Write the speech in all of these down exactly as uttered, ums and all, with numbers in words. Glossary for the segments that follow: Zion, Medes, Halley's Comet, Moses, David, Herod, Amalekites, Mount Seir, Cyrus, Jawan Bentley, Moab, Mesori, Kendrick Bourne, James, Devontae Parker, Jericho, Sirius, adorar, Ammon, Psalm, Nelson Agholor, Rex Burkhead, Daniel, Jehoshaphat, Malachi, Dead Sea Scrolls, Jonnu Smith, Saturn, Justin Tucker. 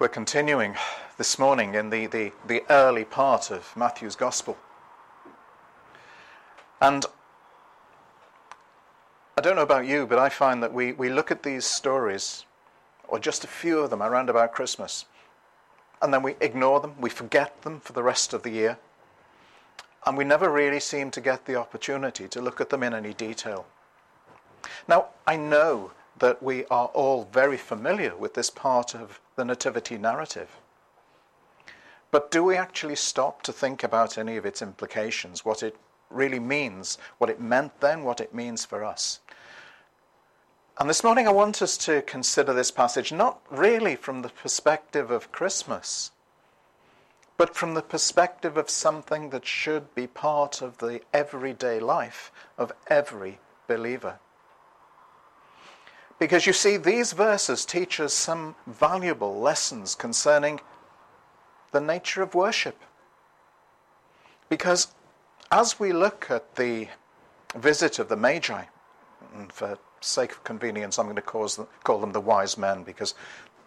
We're continuing this morning in the, the, the early part of Matthew's Gospel. And I don't know about you, but I find that we, we look at these stories, or just a few of them around about Christmas, and then we ignore them, we forget them for the rest of the year, and we never really seem to get the opportunity to look at them in any detail. Now, I know that we are all very familiar with this part of the nativity narrative. But do we actually stop to think about any of its implications, what it really means, what it meant then, what it means for us? And this morning I want us to consider this passage not really from the perspective of Christmas, but from the perspective of something that should be part of the everyday life of every believer. Because you see, these verses teach us some valuable lessons concerning the nature of worship. Because as we look at the visit of the Magi, and for sake of convenience I'm going to cause them, call them the wise men, because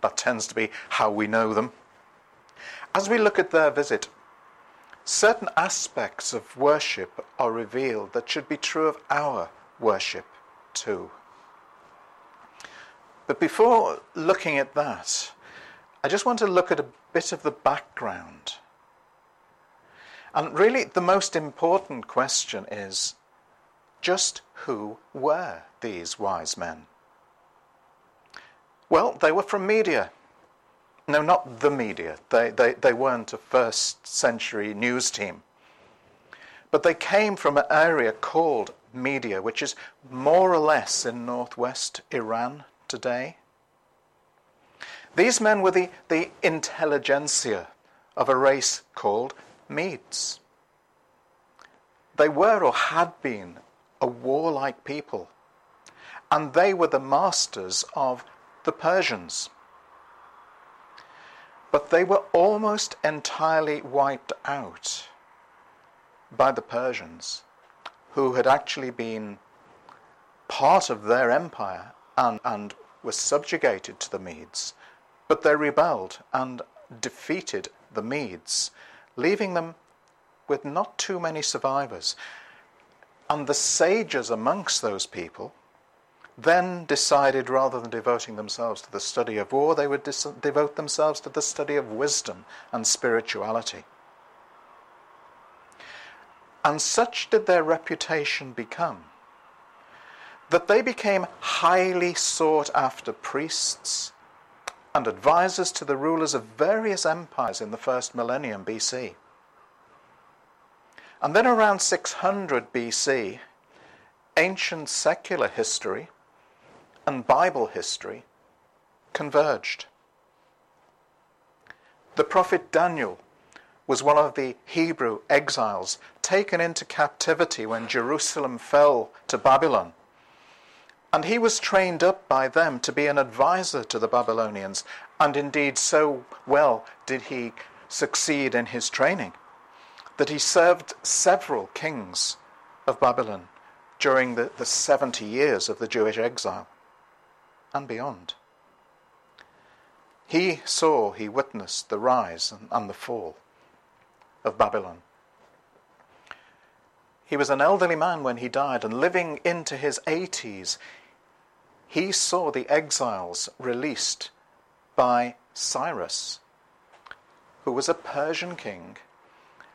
that tends to be how we know them. As we look at their visit, certain aspects of worship are revealed that should be true of our worship too. But before looking at that, I just want to look at a bit of the background. And really, the most important question is, just who were these wise men? Well, they were from Media. No, not the Media. They, they, they weren't a first century news team. But they came from an area called Media, which is more or less in northwest Iran today. These men were the, the intelligentsia of a race called Medes. They were or had been a warlike people, and they were the masters of the Persians. But they were almost entirely wiped out by the Persians, who had actually been part of their empire and, and were subjugated to the Medes, but they rebelled and defeated the Medes, leaving them with not too many survivors. And the sages amongst those people then decided, rather than devoting themselves to the study of war, they would dis- devote themselves to the study of wisdom and spirituality. And such did their reputation become that they became highly sought after priests and advisors to the rulers of various empires in the first millennium B C. And then around six hundred B C, ancient secular history and Bible history converged. The prophet Daniel was one of the Hebrew exiles taken into captivity when Jerusalem fell to Babylon. And he was trained up by them to be an advisor to the Babylonians, and indeed so well did he succeed in his training that he served several kings of Babylon during the, the seventy years of the Jewish exile and beyond. He saw, he witnessed the rise and, and the fall of Babylon. He was an elderly man when he died, and living into his eighties, he saw the exiles released by Cyrus, who was a Persian king,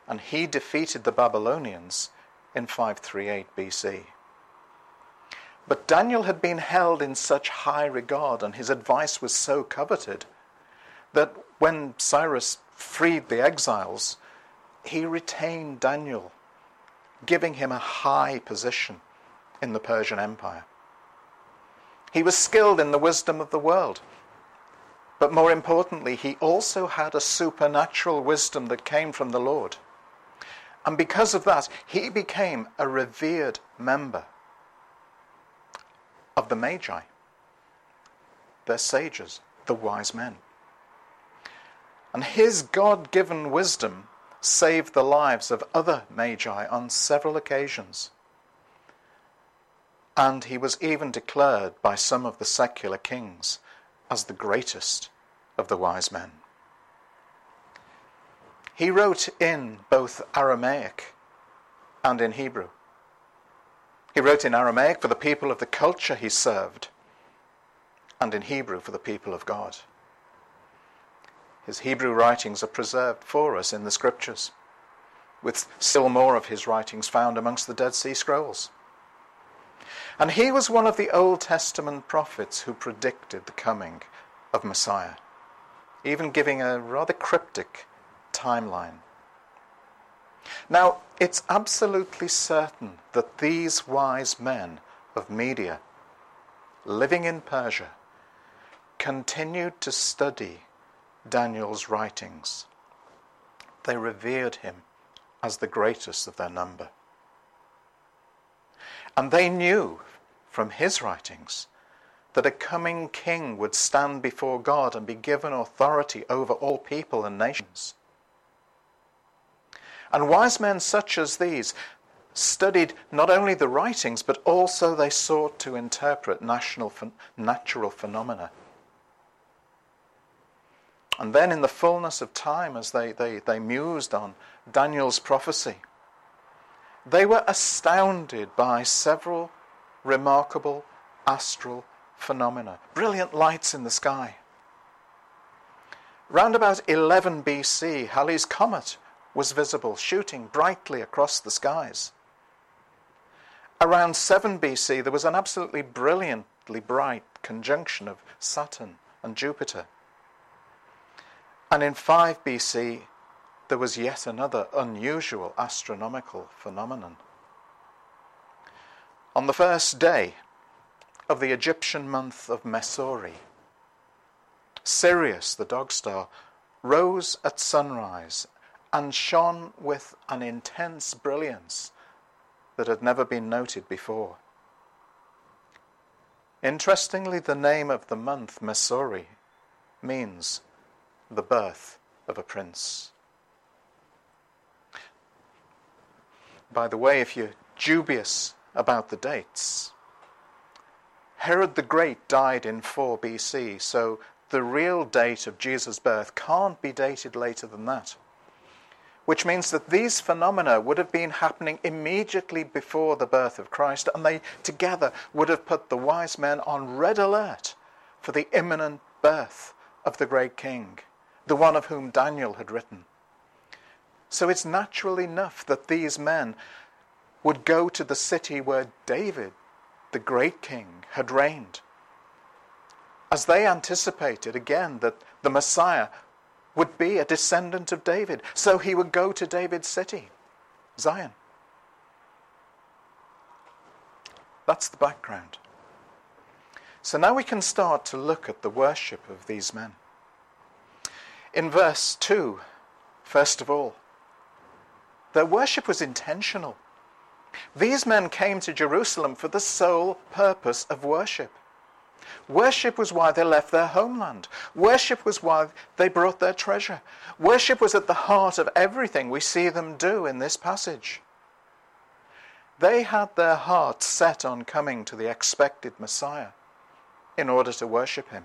and he defeated the Babylonians in five thirty-eight B C. But Daniel had been held in such high regard, and his advice was so coveted, that when Cyrus freed the exiles, he retained Daniel, giving him a high position in the Persian Empire. He was skilled in the wisdom of the world, but more importantly, he also had a supernatural wisdom that came from the Lord. And because of that, he became a revered member of the Magi, their sages, the wise men. And his God-given wisdom saved the lives of other Magi on several occasions. And he was even declared by some of the secular kings as the greatest of the wise men. He wrote in both Aramaic and in Hebrew. He wrote in Aramaic for the people of the culture he served, and in Hebrew for the people of God. His Hebrew writings are preserved for us in the Scriptures, with still more of his writings found amongst the Dead Sea Scrolls. And he was one of the Old Testament prophets who predicted the coming of Messiah, even giving a rather cryptic timeline. Now, it's absolutely certain that these wise men of Media, living in Persia, continued to study Daniel's writings. They revered him as the greatest of their number. And they knew from his writings that a coming king would stand before God and be given authority over all people and nations. And wise men such as these studied not only the writings, but also they sought to interpret national, natural phenomena. And then in the fullness of time, as they, they, they mused on Daniel's prophecy, they were astounded by several remarkable astral phenomena, brilliant lights in the sky. Round about eleven B C, Halley's Comet was visible, shooting brightly across the skies. Around seven B C, there was an absolutely brilliantly bright conjunction of Saturn and Jupiter. And in five B C, there was yet another unusual astronomical phenomenon. On the first day of the Egyptian month of Mesori, Sirius, the dog star, rose at sunrise and shone with an intense brilliance that had never been noted before. Interestingly, the name of the month, Mesori, means the birth of a prince. By the way, if you're dubious about the dates, Herod the Great died in four B C, so the real date of Jesus' birth can't be dated later than that, which means that these phenomena would have been happening immediately before the birth of Christ, and they together would have put the wise men on red alert for the imminent birth of the great king, the one of whom Daniel had written. So it's natural enough that these men would go to the city where David, the great king, had reigned, as they anticipated again that the Messiah would be a descendant of David. So he would go to David's city, Zion. That's the background. So now we can start to look at the worship of these men. In verse two, first of all, their worship was intentional. These men came to Jerusalem for the sole purpose of worship. Worship was why they left their homeland. Worship was why they brought their treasure. Worship was at the heart of everything we see them do in this passage. They had their hearts set on coming to the expected Messiah in order to worship him.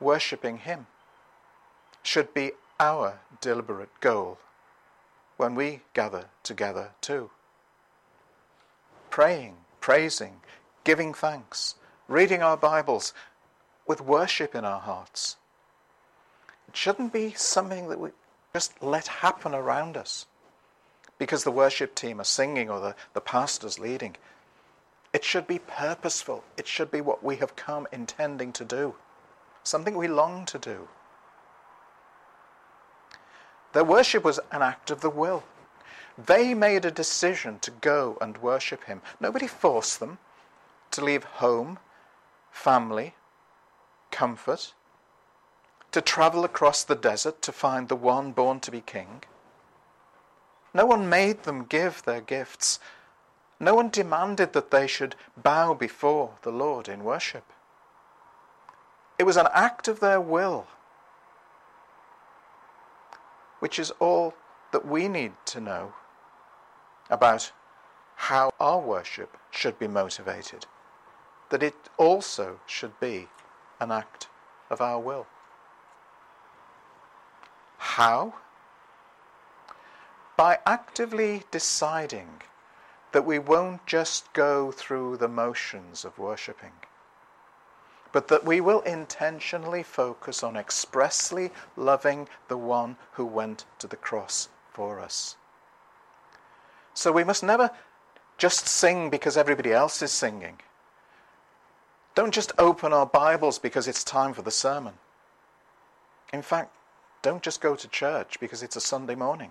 Worshipping him should be our deliberate goal when we gather together too. Praying, praising, giving thanks, reading our Bibles with worship in our hearts. It shouldn't be something that we just let happen around us because the worship team are singing or the, the pastor's leading. It should be purposeful. It should be what we have come intending to do, something we long to do. Their worship was an act of the will. They made a decision to go and worship him. Nobody forced them to leave home, family, comfort, to travel across the desert to find the one born to be king. No one made them give their gifts. No one demanded that they should bow before the Lord in worship. It was an act of their will, which is all that we need to know about how our worship should be motivated, that it also should be an act of our will. How? By actively deciding that we won't just go through the motions of worshipping, but that we will intentionally focus on expressly loving the one who went to the cross for us. So we must never just sing because everybody else is singing. Don't just open our Bibles because it's time for the sermon. In fact, don't just go to church because it's a Sunday morning.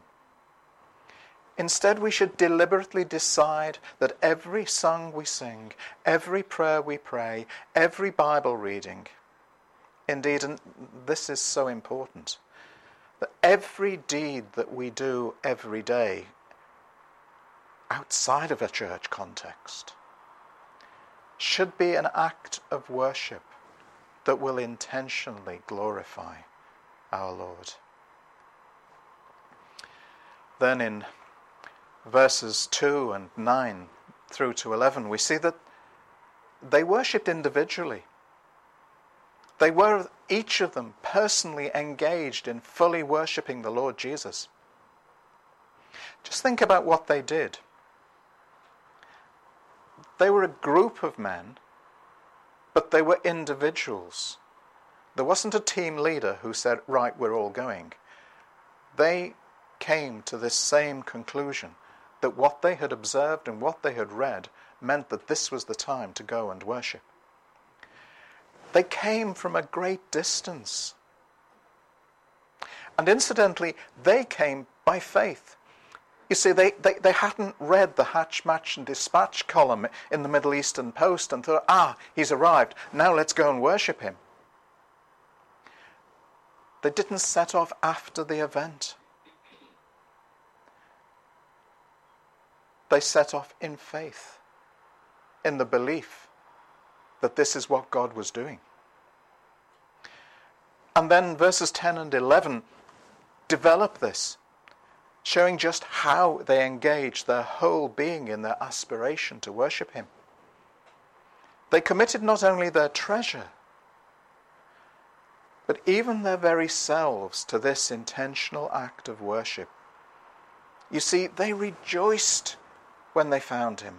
Instead, we should deliberately decide that every song we sing, every prayer we pray, every Bible reading, indeed, and this is so important, that every deed that we do every day outside of a church context should be an act of worship that will intentionally glorify our Lord. Then in verses two and nine through to eleven, we see that they worshipped individually. They were, each of them, personally engaged in fully worshipping the Lord Jesus. Just think about what they did. They were a group of men, but they were individuals. There wasn't a team leader who said, right, we're all going. They came to this same conclusion, that what they had observed and what they had read meant that this was the time to go and worship. They came from a great distance. And incidentally, they came by faith. You see, they, they, they hadn't read the Hatch, Match and Dispatch column in the Middle Eastern Post and thought, ah, he's arrived, now let's go and worship him. They didn't set off after the event. They set off in faith, in the belief that this is what God was doing. And then verses ten and eleven develop this, showing just how they engaged their whole being in their aspiration to worship him. They committed not only their treasure, but even their very selves to this intentional act of worship. You see, they rejoiced when they found him.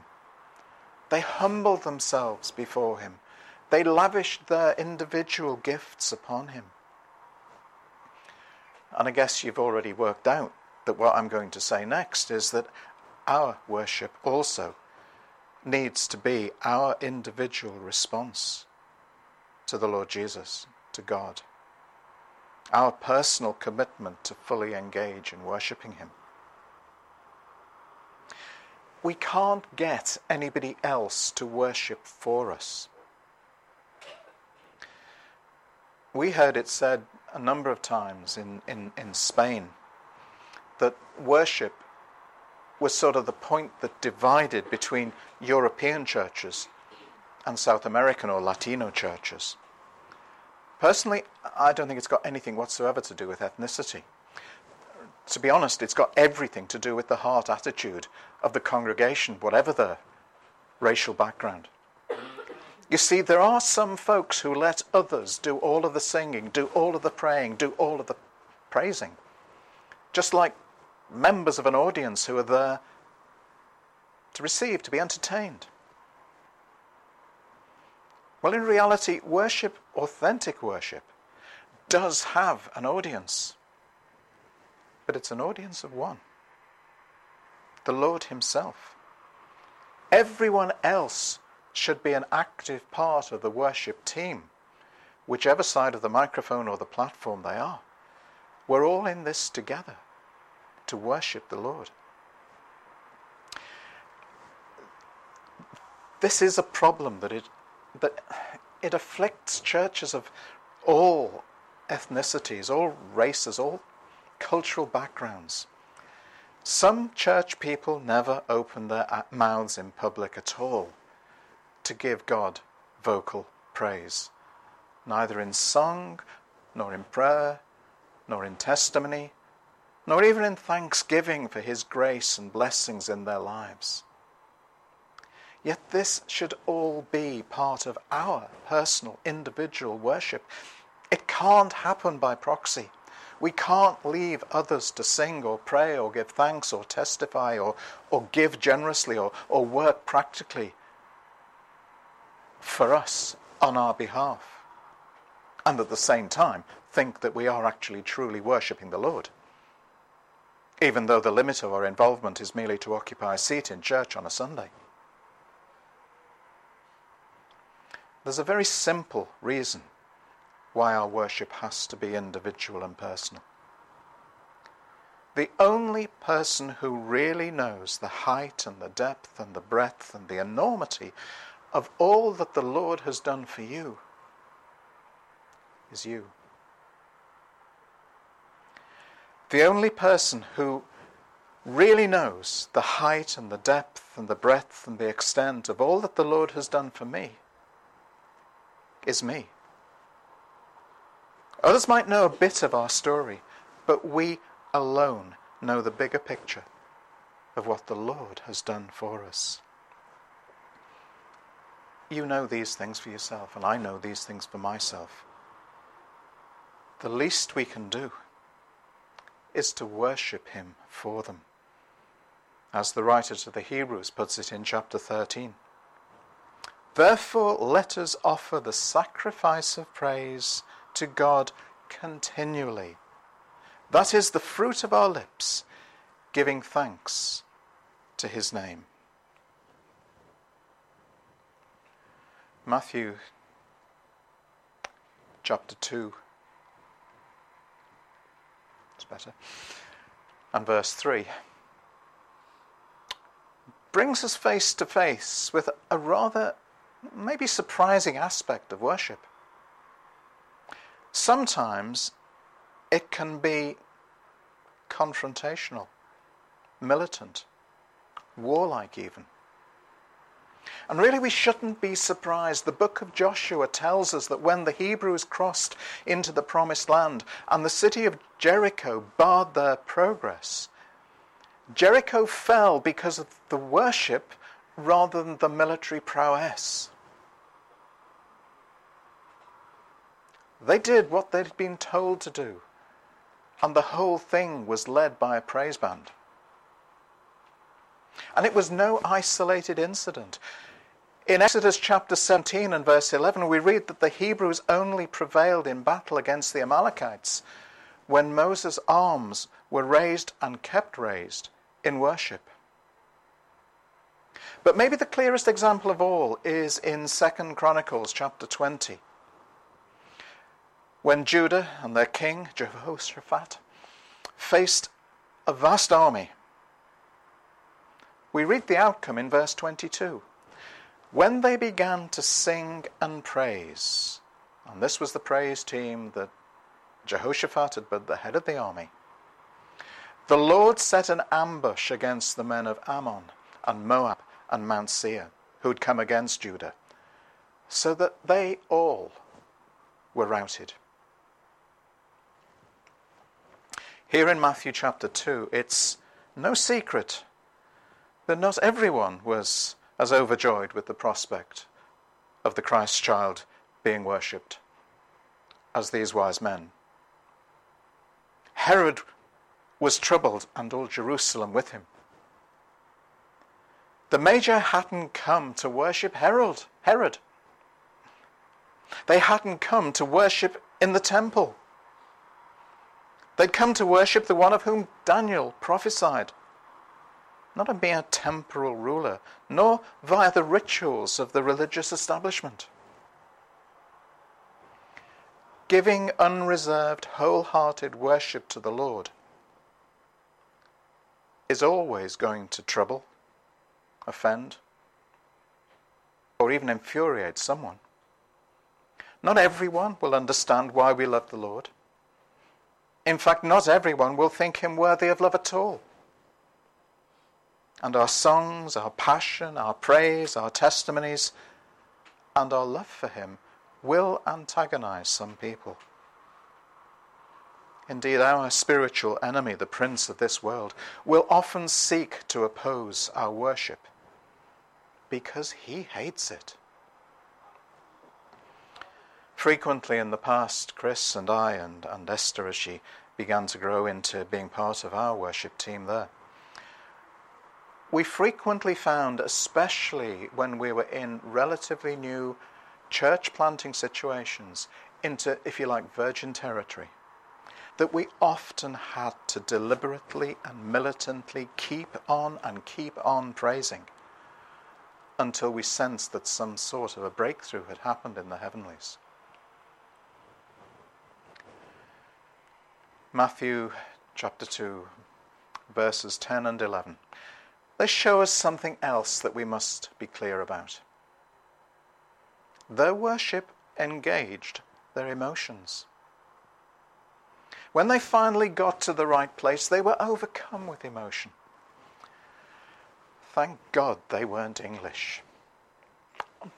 They humbled themselves before him. They lavished their individual gifts upon him. And I guess you've already worked out that what I'm going to say next is that our worship also needs to be our individual response to the Lord Jesus, to God. Our personal commitment to fully engage in worshipping him. We can't get anybody else to worship for us. We heard it said a number of times in, in, in Spain that worship was sort of the point that divided between European churches and South American or Latino churches. Personally, I don't think it's got anything whatsoever to do with ethnicity. To be honest, it's got everything to do with the heart attitude of the congregation, whatever their racial background. You see, there are some folks who let others do all of the singing, do all of the praying, do all of the praising. Just like members of an audience who are there to receive, to be entertained. Well, in reality, worship, authentic worship, does have an audience. But it's an audience of one, the Lord himself. Everyone else should be an active part of the worship team, whichever side of the microphone or the platform they are. We're all in this together to worship the Lord. This is a problem that it, that it afflicts churches of all ethnicities, all races, all cultural backgrounds. Some church people never open their mouths in public at all to give God vocal praise, neither in song, nor in prayer, nor in testimony, nor even in thanksgiving for his grace and blessings in their lives. Yet this should all be part of our personal, individual worship. It can't happen by proxy. We can't leave others to sing or pray or give thanks or testify or, or give generously or, or work practically for us on our behalf, and at the same time think that we are actually truly worshipping the Lord, even though the limit of our involvement is merely to occupy a seat in church on a Sunday. There's a very simple reason why our worship has to be individual and personal. The only person who really knows the height and the depth and the breadth and the enormity of all that the Lord has done for you is you. The only person who really knows the height and the depth and the breadth and the extent of all that the Lord has done for me is me. Others might know a bit of our story, but we alone know the bigger picture of what the Lord has done for us. You know these things for yourself, and I know these things for myself. The least we can do is to worship him for them. As the writer to the Hebrews puts it in chapter thirteen, "Therefore let us offer the sacrifice of praise to God continually. That is the fruit of our lips, giving thanks to his name." Matthew chapter two, it's better, and verse three, brings us face to face with a rather maybe surprising aspect of worship. Sometimes it can be confrontational, militant, warlike even. And really we shouldn't be surprised. The book of Joshua tells us that when the Hebrews crossed into the promised land and the city of Jericho barred their progress, Jericho fell because of the worship rather than the military prowess. They did what they'd been told to do, and the whole thing was led by a praise band. And it was no isolated incident. In Exodus chapter seventeen and verse eleven, we read that the Hebrews only prevailed in battle against the Amalekites when Moses' arms were raised and kept raised in worship. But maybe the clearest example of all is in Second Chronicles chapter twenty. When Judah and their king, Jehoshaphat, faced a vast army, we read the outcome in verse twenty-two. When they began to sing and praise, and this was the praise team that Jehoshaphat had been the head of the army, the Lord set an ambush against the men of Ammon and Moab and Mount Seir, who had come against Judah, so that they all were routed. Here in Matthew chapter two, it's no secret that not everyone was as overjoyed with the prospect of the Christ child being worshipped as these wise men. Herod was troubled, and all Jerusalem with him. The major hadn't come to worship Herod. Herod. They hadn't come to worship in the temple. They'd come to worship the one of whom Daniel prophesied, not a mere temporal ruler, nor via the rituals of the religious establishment. Giving unreserved, wholehearted worship to the Lord is always going to trouble, offend, or even infuriate someone. Not everyone will understand why we love the Lord. In fact, not everyone will think him worthy of love at all. And our songs, our passion, our praise, our testimonies, and our love for him will antagonize some people. Indeed, our spiritual enemy, the prince of this world, will often seek to oppose our worship because he hates it. Frequently in the past, Chris and I, and, and Esther as she began to grow into being part of our worship team there. We frequently found, especially when we were in relatively new church planting situations, into, if you like, virgin territory, that we often had to deliberately and militantly keep on and keep on praising until we sensed that some sort of a breakthrough had happened in the heavenlies. Matthew chapter two, verses ten and eleven. They show us something else that we must be clear about. Their worship engaged their emotions. When they finally got to the right place, they were overcome with emotion. Thank God they weren't English.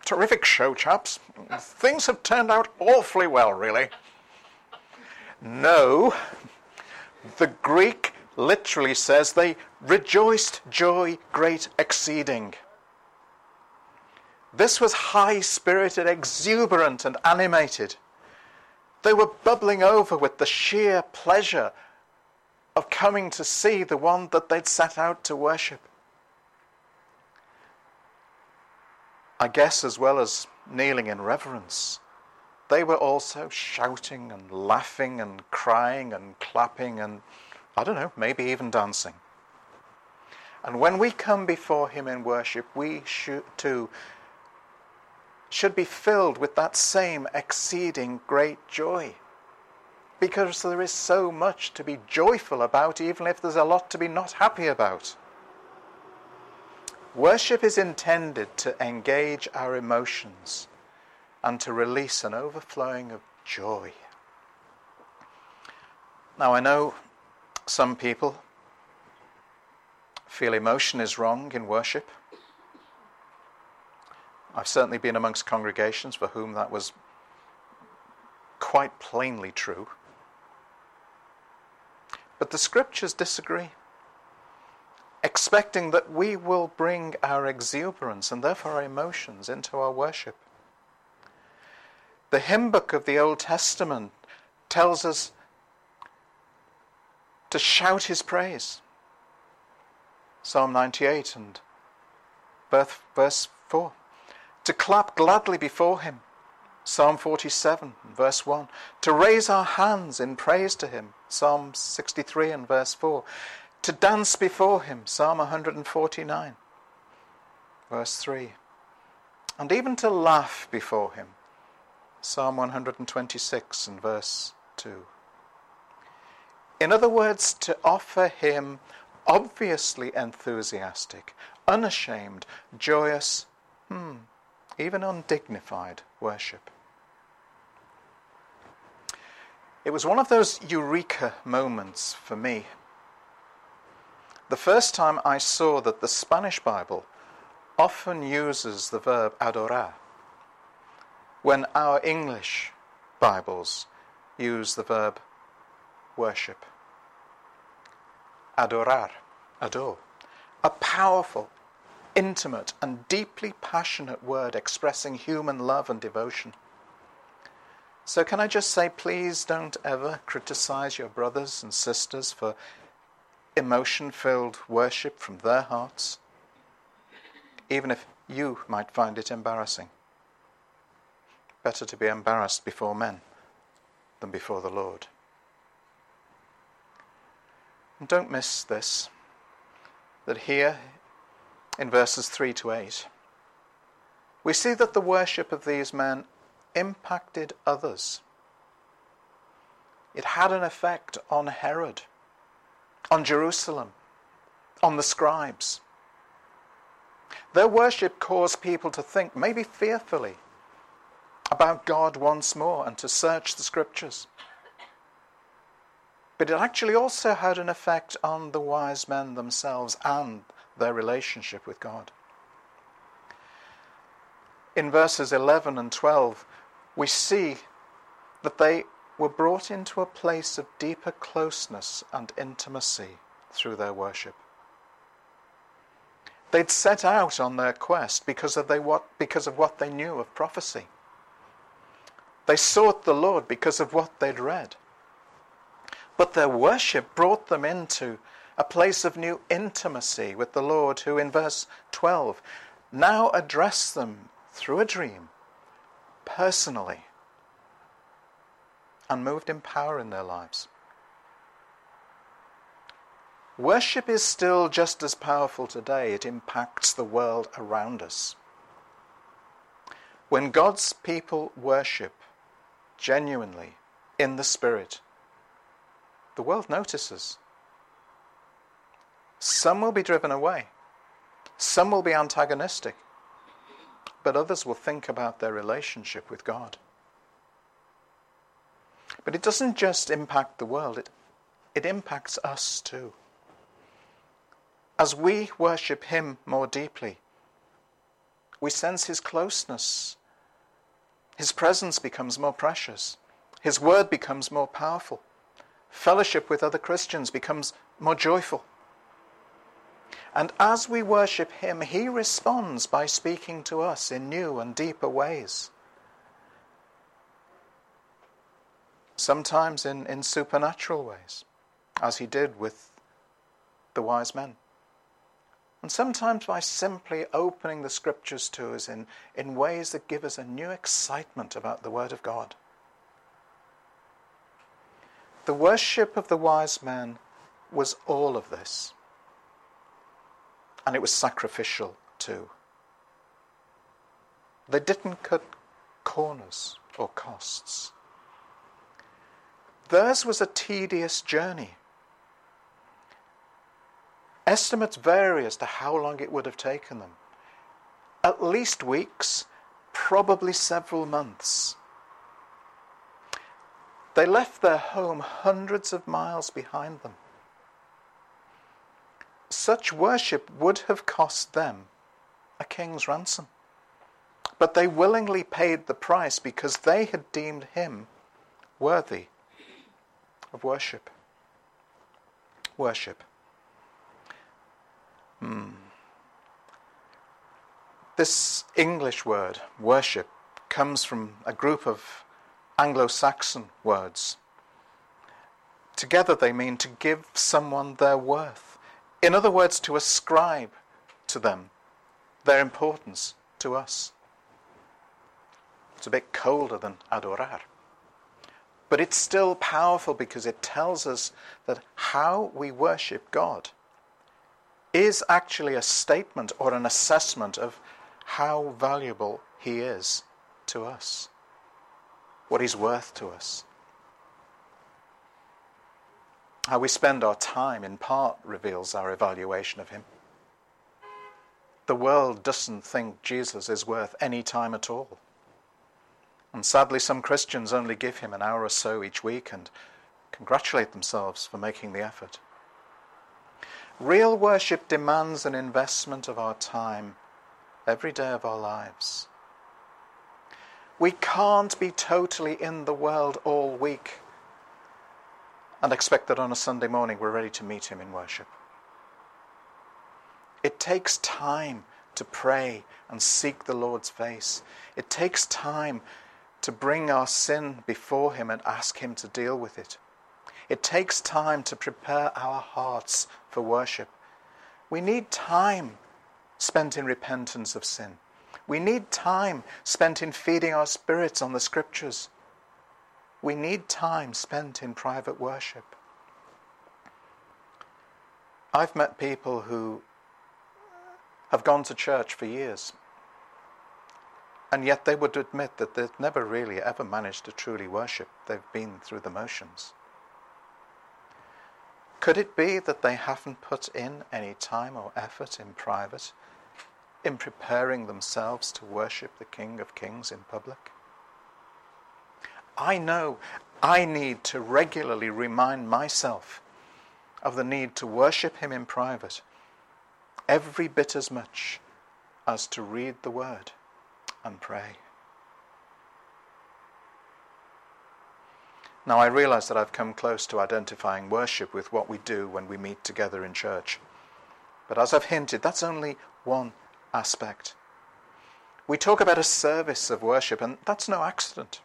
Terrific show, chaps. Things have turned out awfully well, really. No, the Greek literally says they rejoiced joy great exceeding. This was high-spirited, exuberant, and animated. They were bubbling over with the sheer pleasure of coming to see the one that they'd set out to worship. I guess as well as kneeling in reverence, they were also shouting and laughing and crying and clapping and, I don't know, maybe even dancing. And when we come before him in worship, we should, too should be filled with that same exceeding great joy, because there is so much to be joyful about, even if there's a lot to be not happy about. Worship is intended to engage our emotions and to release an overflowing of joy. Now, I know some people feel emotion is wrong in worship. I've certainly been amongst congregations for whom that was quite plainly true. But the scriptures disagree, expecting that we will bring our exuberance and therefore our emotions into our worship. The hymn book of the Old Testament tells us to shout his praise. Psalm ninety-eight and verse four. To clap gladly before him. Psalm forty-seven and verse one. To raise our hands in praise to him. Psalm sixty-three and verse four. To dance before him, Psalm one forty-nine, verse three. And even to laugh before him, Psalm one twenty-six and verse two. In other words, to offer him obviously enthusiastic, unashamed, joyous, hmm, even undignified worship. It was one of those eureka moments for me. The first time I saw that the Spanish Bible often uses the verb adorar when our English Bibles use the verb worship. Adorar, adore. A powerful, intimate and deeply passionate word expressing human love and devotion. So can I just say, please don't ever criticize your brothers and sisters for emotion-filled worship from their hearts, even if you might find it embarrassing. Better to be embarrassed before men than before the Lord. And don't miss this, that here in verses three to eight, we see that the worship of these men impacted others. It had an effect on Herod, on Jerusalem, on the scribes. Their worship caused people to think, maybe fearfully, about God once more and to search the scriptures. But it actually also had an effect on the wise men themselves and their relationship with God. In verses eleven and twelve, we see that they were brought into a place of deeper closeness and intimacy through their worship. They'd set out on their quest because of, they what, because of what they knew of prophecy. They sought the Lord because of what they'd read. But their worship brought them into a place of new intimacy with the Lord, who in verse twelve now addressed them through a dream, personally, and moved in power in their lives. Worship is still just as powerful today. It impacts the world around us. When God's people worship genuinely in the Spirit, the world notices. Some will be driven away. Some will be antagonistic. But others will think about their relationship with God. But it doesn't just impact the world. It, it impacts us too. As we worship him more deeply, we sense his closeness. His presence becomes more precious. His word becomes more powerful. Fellowship with other Christians becomes more joyful. And as we worship him, he responds by speaking to us in new and deeper ways. Sometimes in, in supernatural ways, as he did with the wise men. And sometimes by simply opening the scriptures to us in, in ways that give us a new excitement about the word of God. The worship of the wise men was all of this. And it was sacrificial too. They didn't cut corners or costs. Theirs was a tedious journey. Estimates vary as to how long it would have taken them. At least weeks, probably several months. They left their home hundreds of miles behind them. Such worship would have cost them a king's ransom. But they willingly paid the price because they had deemed him worthy of worship. Worship. Hmm. This English word, worship, comes from a group of Anglo-Saxon words. Together they mean to give someone their worth. In other words, to ascribe to them their importance to us. It's a bit colder than adorar. But it's still powerful because it tells us that how we worship God is actually a statement or an assessment of how valuable he is to us, what he's worth to us. How we spend our time in part reveals our evaluation of him. The world doesn't think Jesus is worth any time at all. And sadly, some Christians only give him an hour or so each week and congratulate themselves for making the effort. Real worship demands an investment of our time every day of our lives. We can't be totally in the world all week and expect that on a Sunday morning we're ready to meet him in worship. It takes time to pray and seek the Lord's face. It takes time to bring our sin before him and ask him to deal with it. It takes time to prepare our hearts for worship. We need time spent in repentance of sin. We need time spent in feeding our spirits on the scriptures. We need time spent in private worship. I've met people who have gone to church for years, and yet they would admit that they've never really ever managed to truly worship. They've been through the motions. Could it be that they haven't put in any time or effort in private in preparing themselves to worship the King of Kings in public? I know I need to regularly remind myself of the need to worship him in private every bit as much as to read the word and pray. Now, I realise that I've come close to identifying worship with what we do when we meet together in church. But as I've hinted, that's only one aspect. We talk about a service of worship, and that's no accident.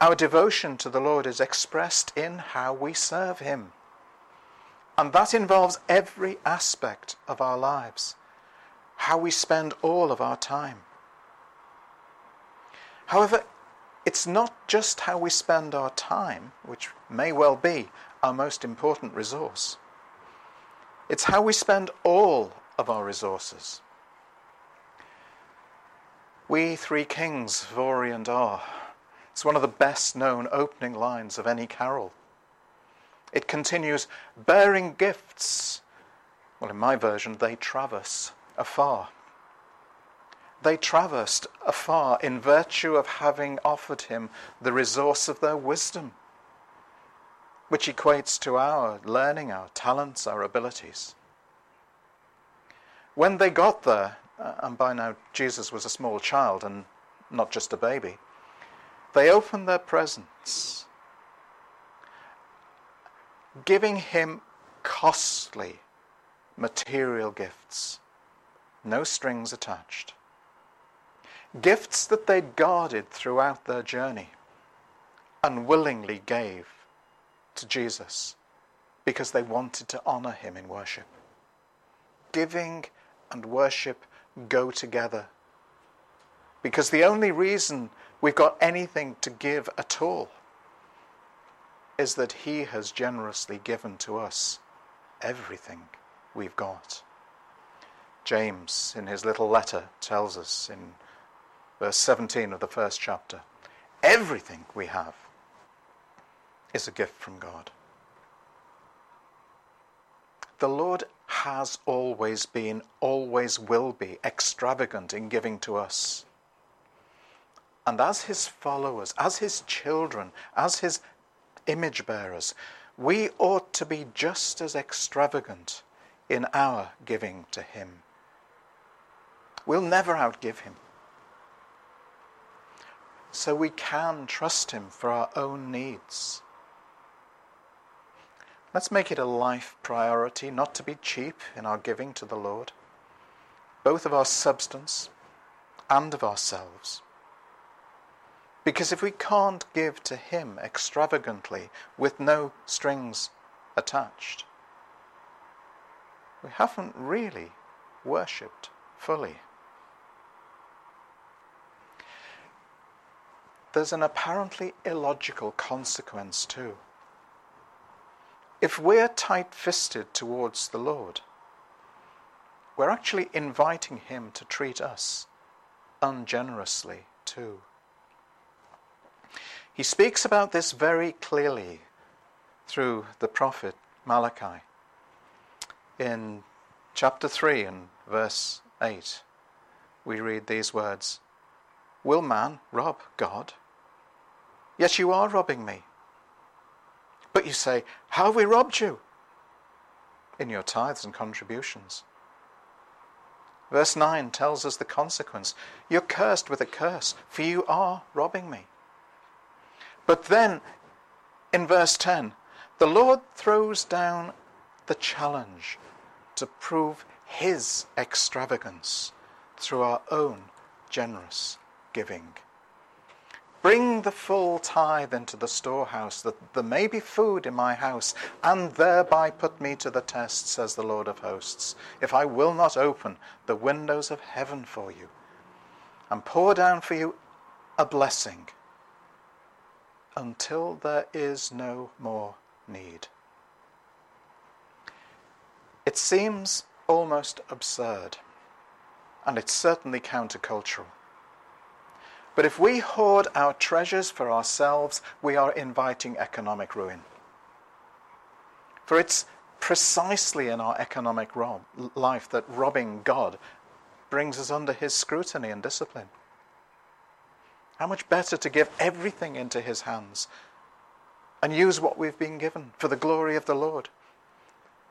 Our devotion to the Lord is expressed in how we serve him. And that involves every aspect of our lives, how we spend all of our time. However, it's not just how we spend our time, which may well be our most important resource. It's how we spend all of our resources. We three kings, Vori and Ah. It's one of the best known opening lines of any carol. It continues, bearing gifts. Well, in my version, they traverse afar. They traversed afar in virtue of having offered him the resource of their wisdom, which equates to our learning, our talents, our abilities. When they got there, and by now Jesus was a small child and not just a baby, they opened their presents, giving him costly material gifts, no strings attached. Gifts that they'd guarded throughout their journey and willingly gave to Jesus because they wanted to honour him in worship. Giving and worship go together, because the only reason we've got anything to give at all is that he has generously given to us everything we've got. James, in his little letter, tells us in verse seventeen of the first chapter, everything we have is a gift from God. The Lord has always been, always will be, extravagant in giving to us. And as his followers, as his children, as his image bearers, we ought to be just as extravagant in our giving to him. We'll never outgive him. So we can trust him for our own needs. Let's make it a life priority not to be cheap in our giving to the Lord, both of our substance and of ourselves. Because if we can't give to him extravagantly with no strings attached, we haven't really worshipped fully. There's an apparently illogical consequence too. If we're tight-fisted towards the Lord, we're actually inviting him to treat us ungenerously too. He speaks about this very clearly through the prophet Malachi in chapter three and verse eight. We read these words, "Will man rob God? Yet you are robbing me. But you say, how have we robbed you? In your tithes and contributions." Verse nine tells us the consequence. You're cursed with a curse, for you are robbing me. But then, in verse ten, the Lord throws down the challenge to prove his extravagance through our own generous giving. Bring the full tithe into the storehouse, that there may be food in my house, and thereby put me to the test, says the Lord of hosts, if I will not open the windows of heaven for you, and pour down for you a blessing until there is no more need. It seems almost absurd, and it's certainly countercultural. But if we hoard our treasures for ourselves, we are inviting economic ruin. For it's precisely in our economic rob- life that robbing God brings us under his scrutiny and discipline. How much better to give everything into his hands and use what we've been given for the glory of the Lord,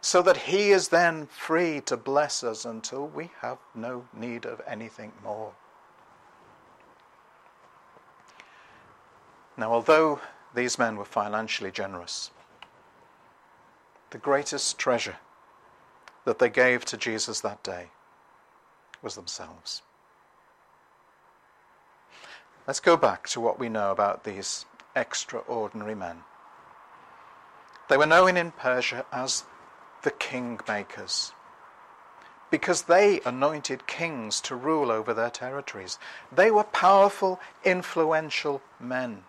so that he is then free to bless us until we have no need of anything more. Now, although these men were financially generous, the greatest treasure that they gave to Jesus that day was themselves. Let's go back to what we know about these extraordinary men. They were known in Persia as the kingmakers, because they anointed kings to rule over their territories. They were powerful, influential men.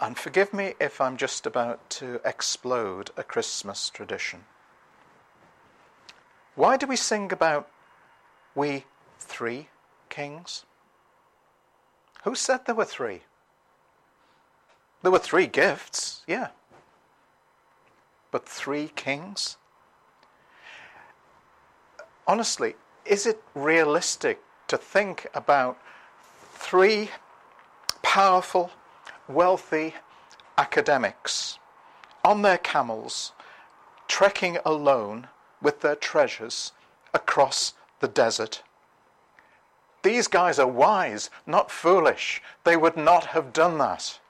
And forgive me if I'm just about to explode a Christmas tradition. Why do we sing about we three kings? Who said there were three? There were three gifts, yeah. But three kings? Honestly, is it realistic to think about three powerful, wealthy academics on their camels, trekking alone with their treasures across the desert? These guys are wise, not foolish. They would not have done that.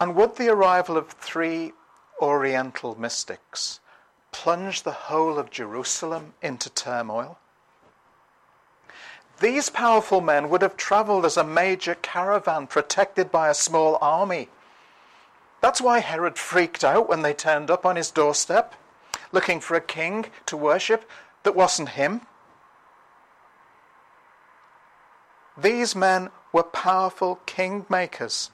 And would the arrival of three Oriental mystics plunge the whole of Jerusalem into turmoil? These powerful men would have travelled as a major caravan protected by a small army. That's why Herod freaked out when they turned up on his doorstep, looking for a king to worship that wasn't him. These men were powerful kingmakers,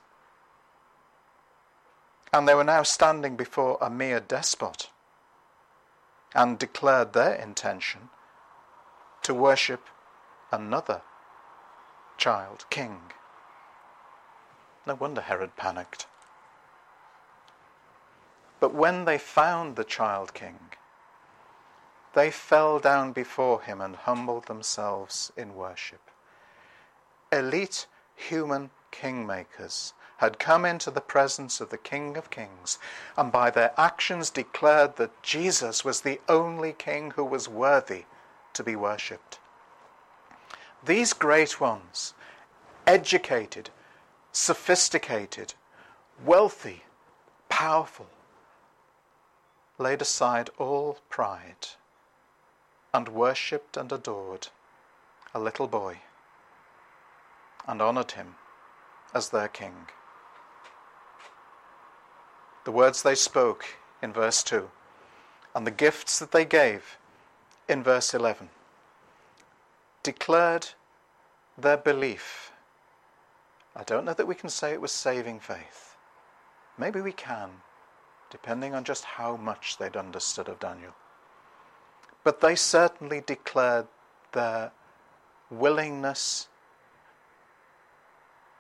and they were now standing before a mere despot and declared their intention to worship another child king. No wonder Herod panicked. But when they found the child king, they fell down before him and humbled themselves in worship. Elite human kingmakers had come into the presence of the King of Kings, and by their actions declared that Jesus was the only king who was worthy to be worshipped. These great ones, educated, sophisticated, wealthy, powerful, laid aside all pride and worshipped and adored a little boy and honoured him as their king. The words they spoke in verse two and the gifts that they gave in verse eleven declared their belief. I don't know that we can say it was saving faith. Maybe we can, depending on just how much they'd understood of Daniel. But they certainly declared their willingness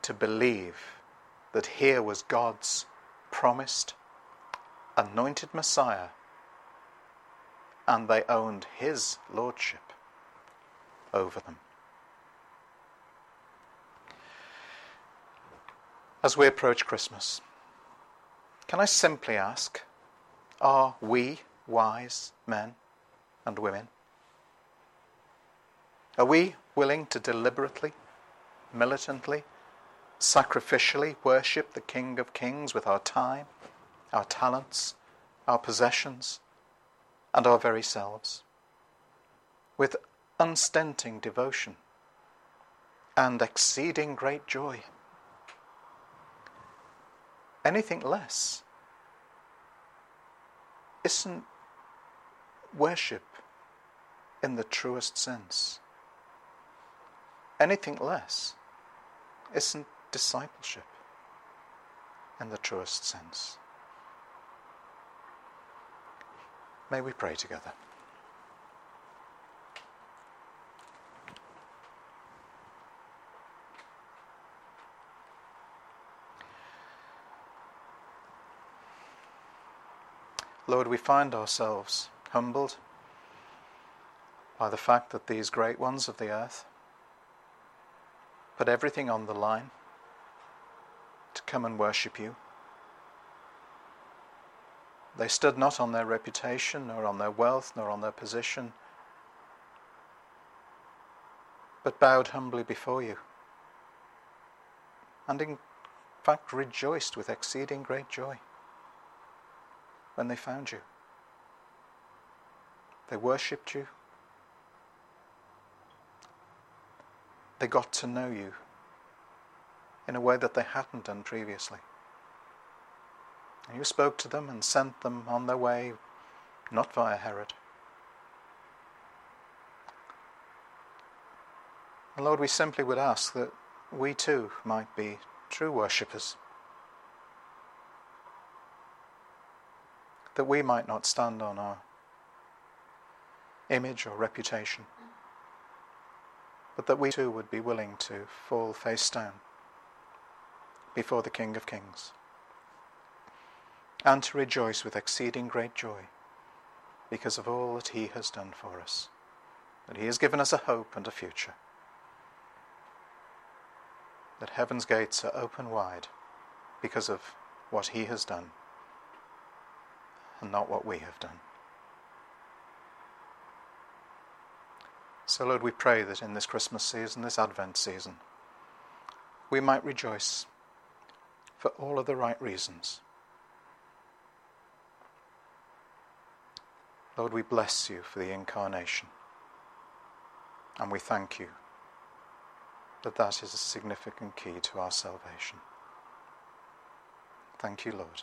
to believe that here was God's promised, anointed Messiah, and they owned his lordship over them. As we approach Christmas, can I simply ask, are we wise men and women? Are we willing to deliberately, militantly, sacrificially worship the King of Kings with our time, our talents, our possessions, and our very selves, with unstinting devotion and exceeding great joy? Anything less isn't worship in the truest sense. Anything less isn't discipleship in the truest sense. May we pray together. Lord, we find ourselves humbled by the fact that these great ones of the earth put everything on the line to come and worship you. They stood not on their reputation, nor on their wealth, nor on their position, but bowed humbly before you, and in fact rejoiced with exceeding great joy when they found you. They worshipped you. They got to know you in a way that they hadn't done previously. And you spoke to them and sent them on their way, not via Herod. And Lord, we simply would ask that we too might be true worshippers, that we might not stand on our image or reputation, but that we too would be willing to fall face down before the King of Kings, and to rejoice with exceeding great joy because of all that he has done for us, that he has given us a hope and a future, that heaven's gates are open wide because of what he has done and not what we have done. So Lord, we pray that in this Christmas season, this Advent season, we might rejoice for all of the right reasons. Lord, we bless you for the incarnation, and we thank you that that is a significant key to our salvation. Thank you, Lord.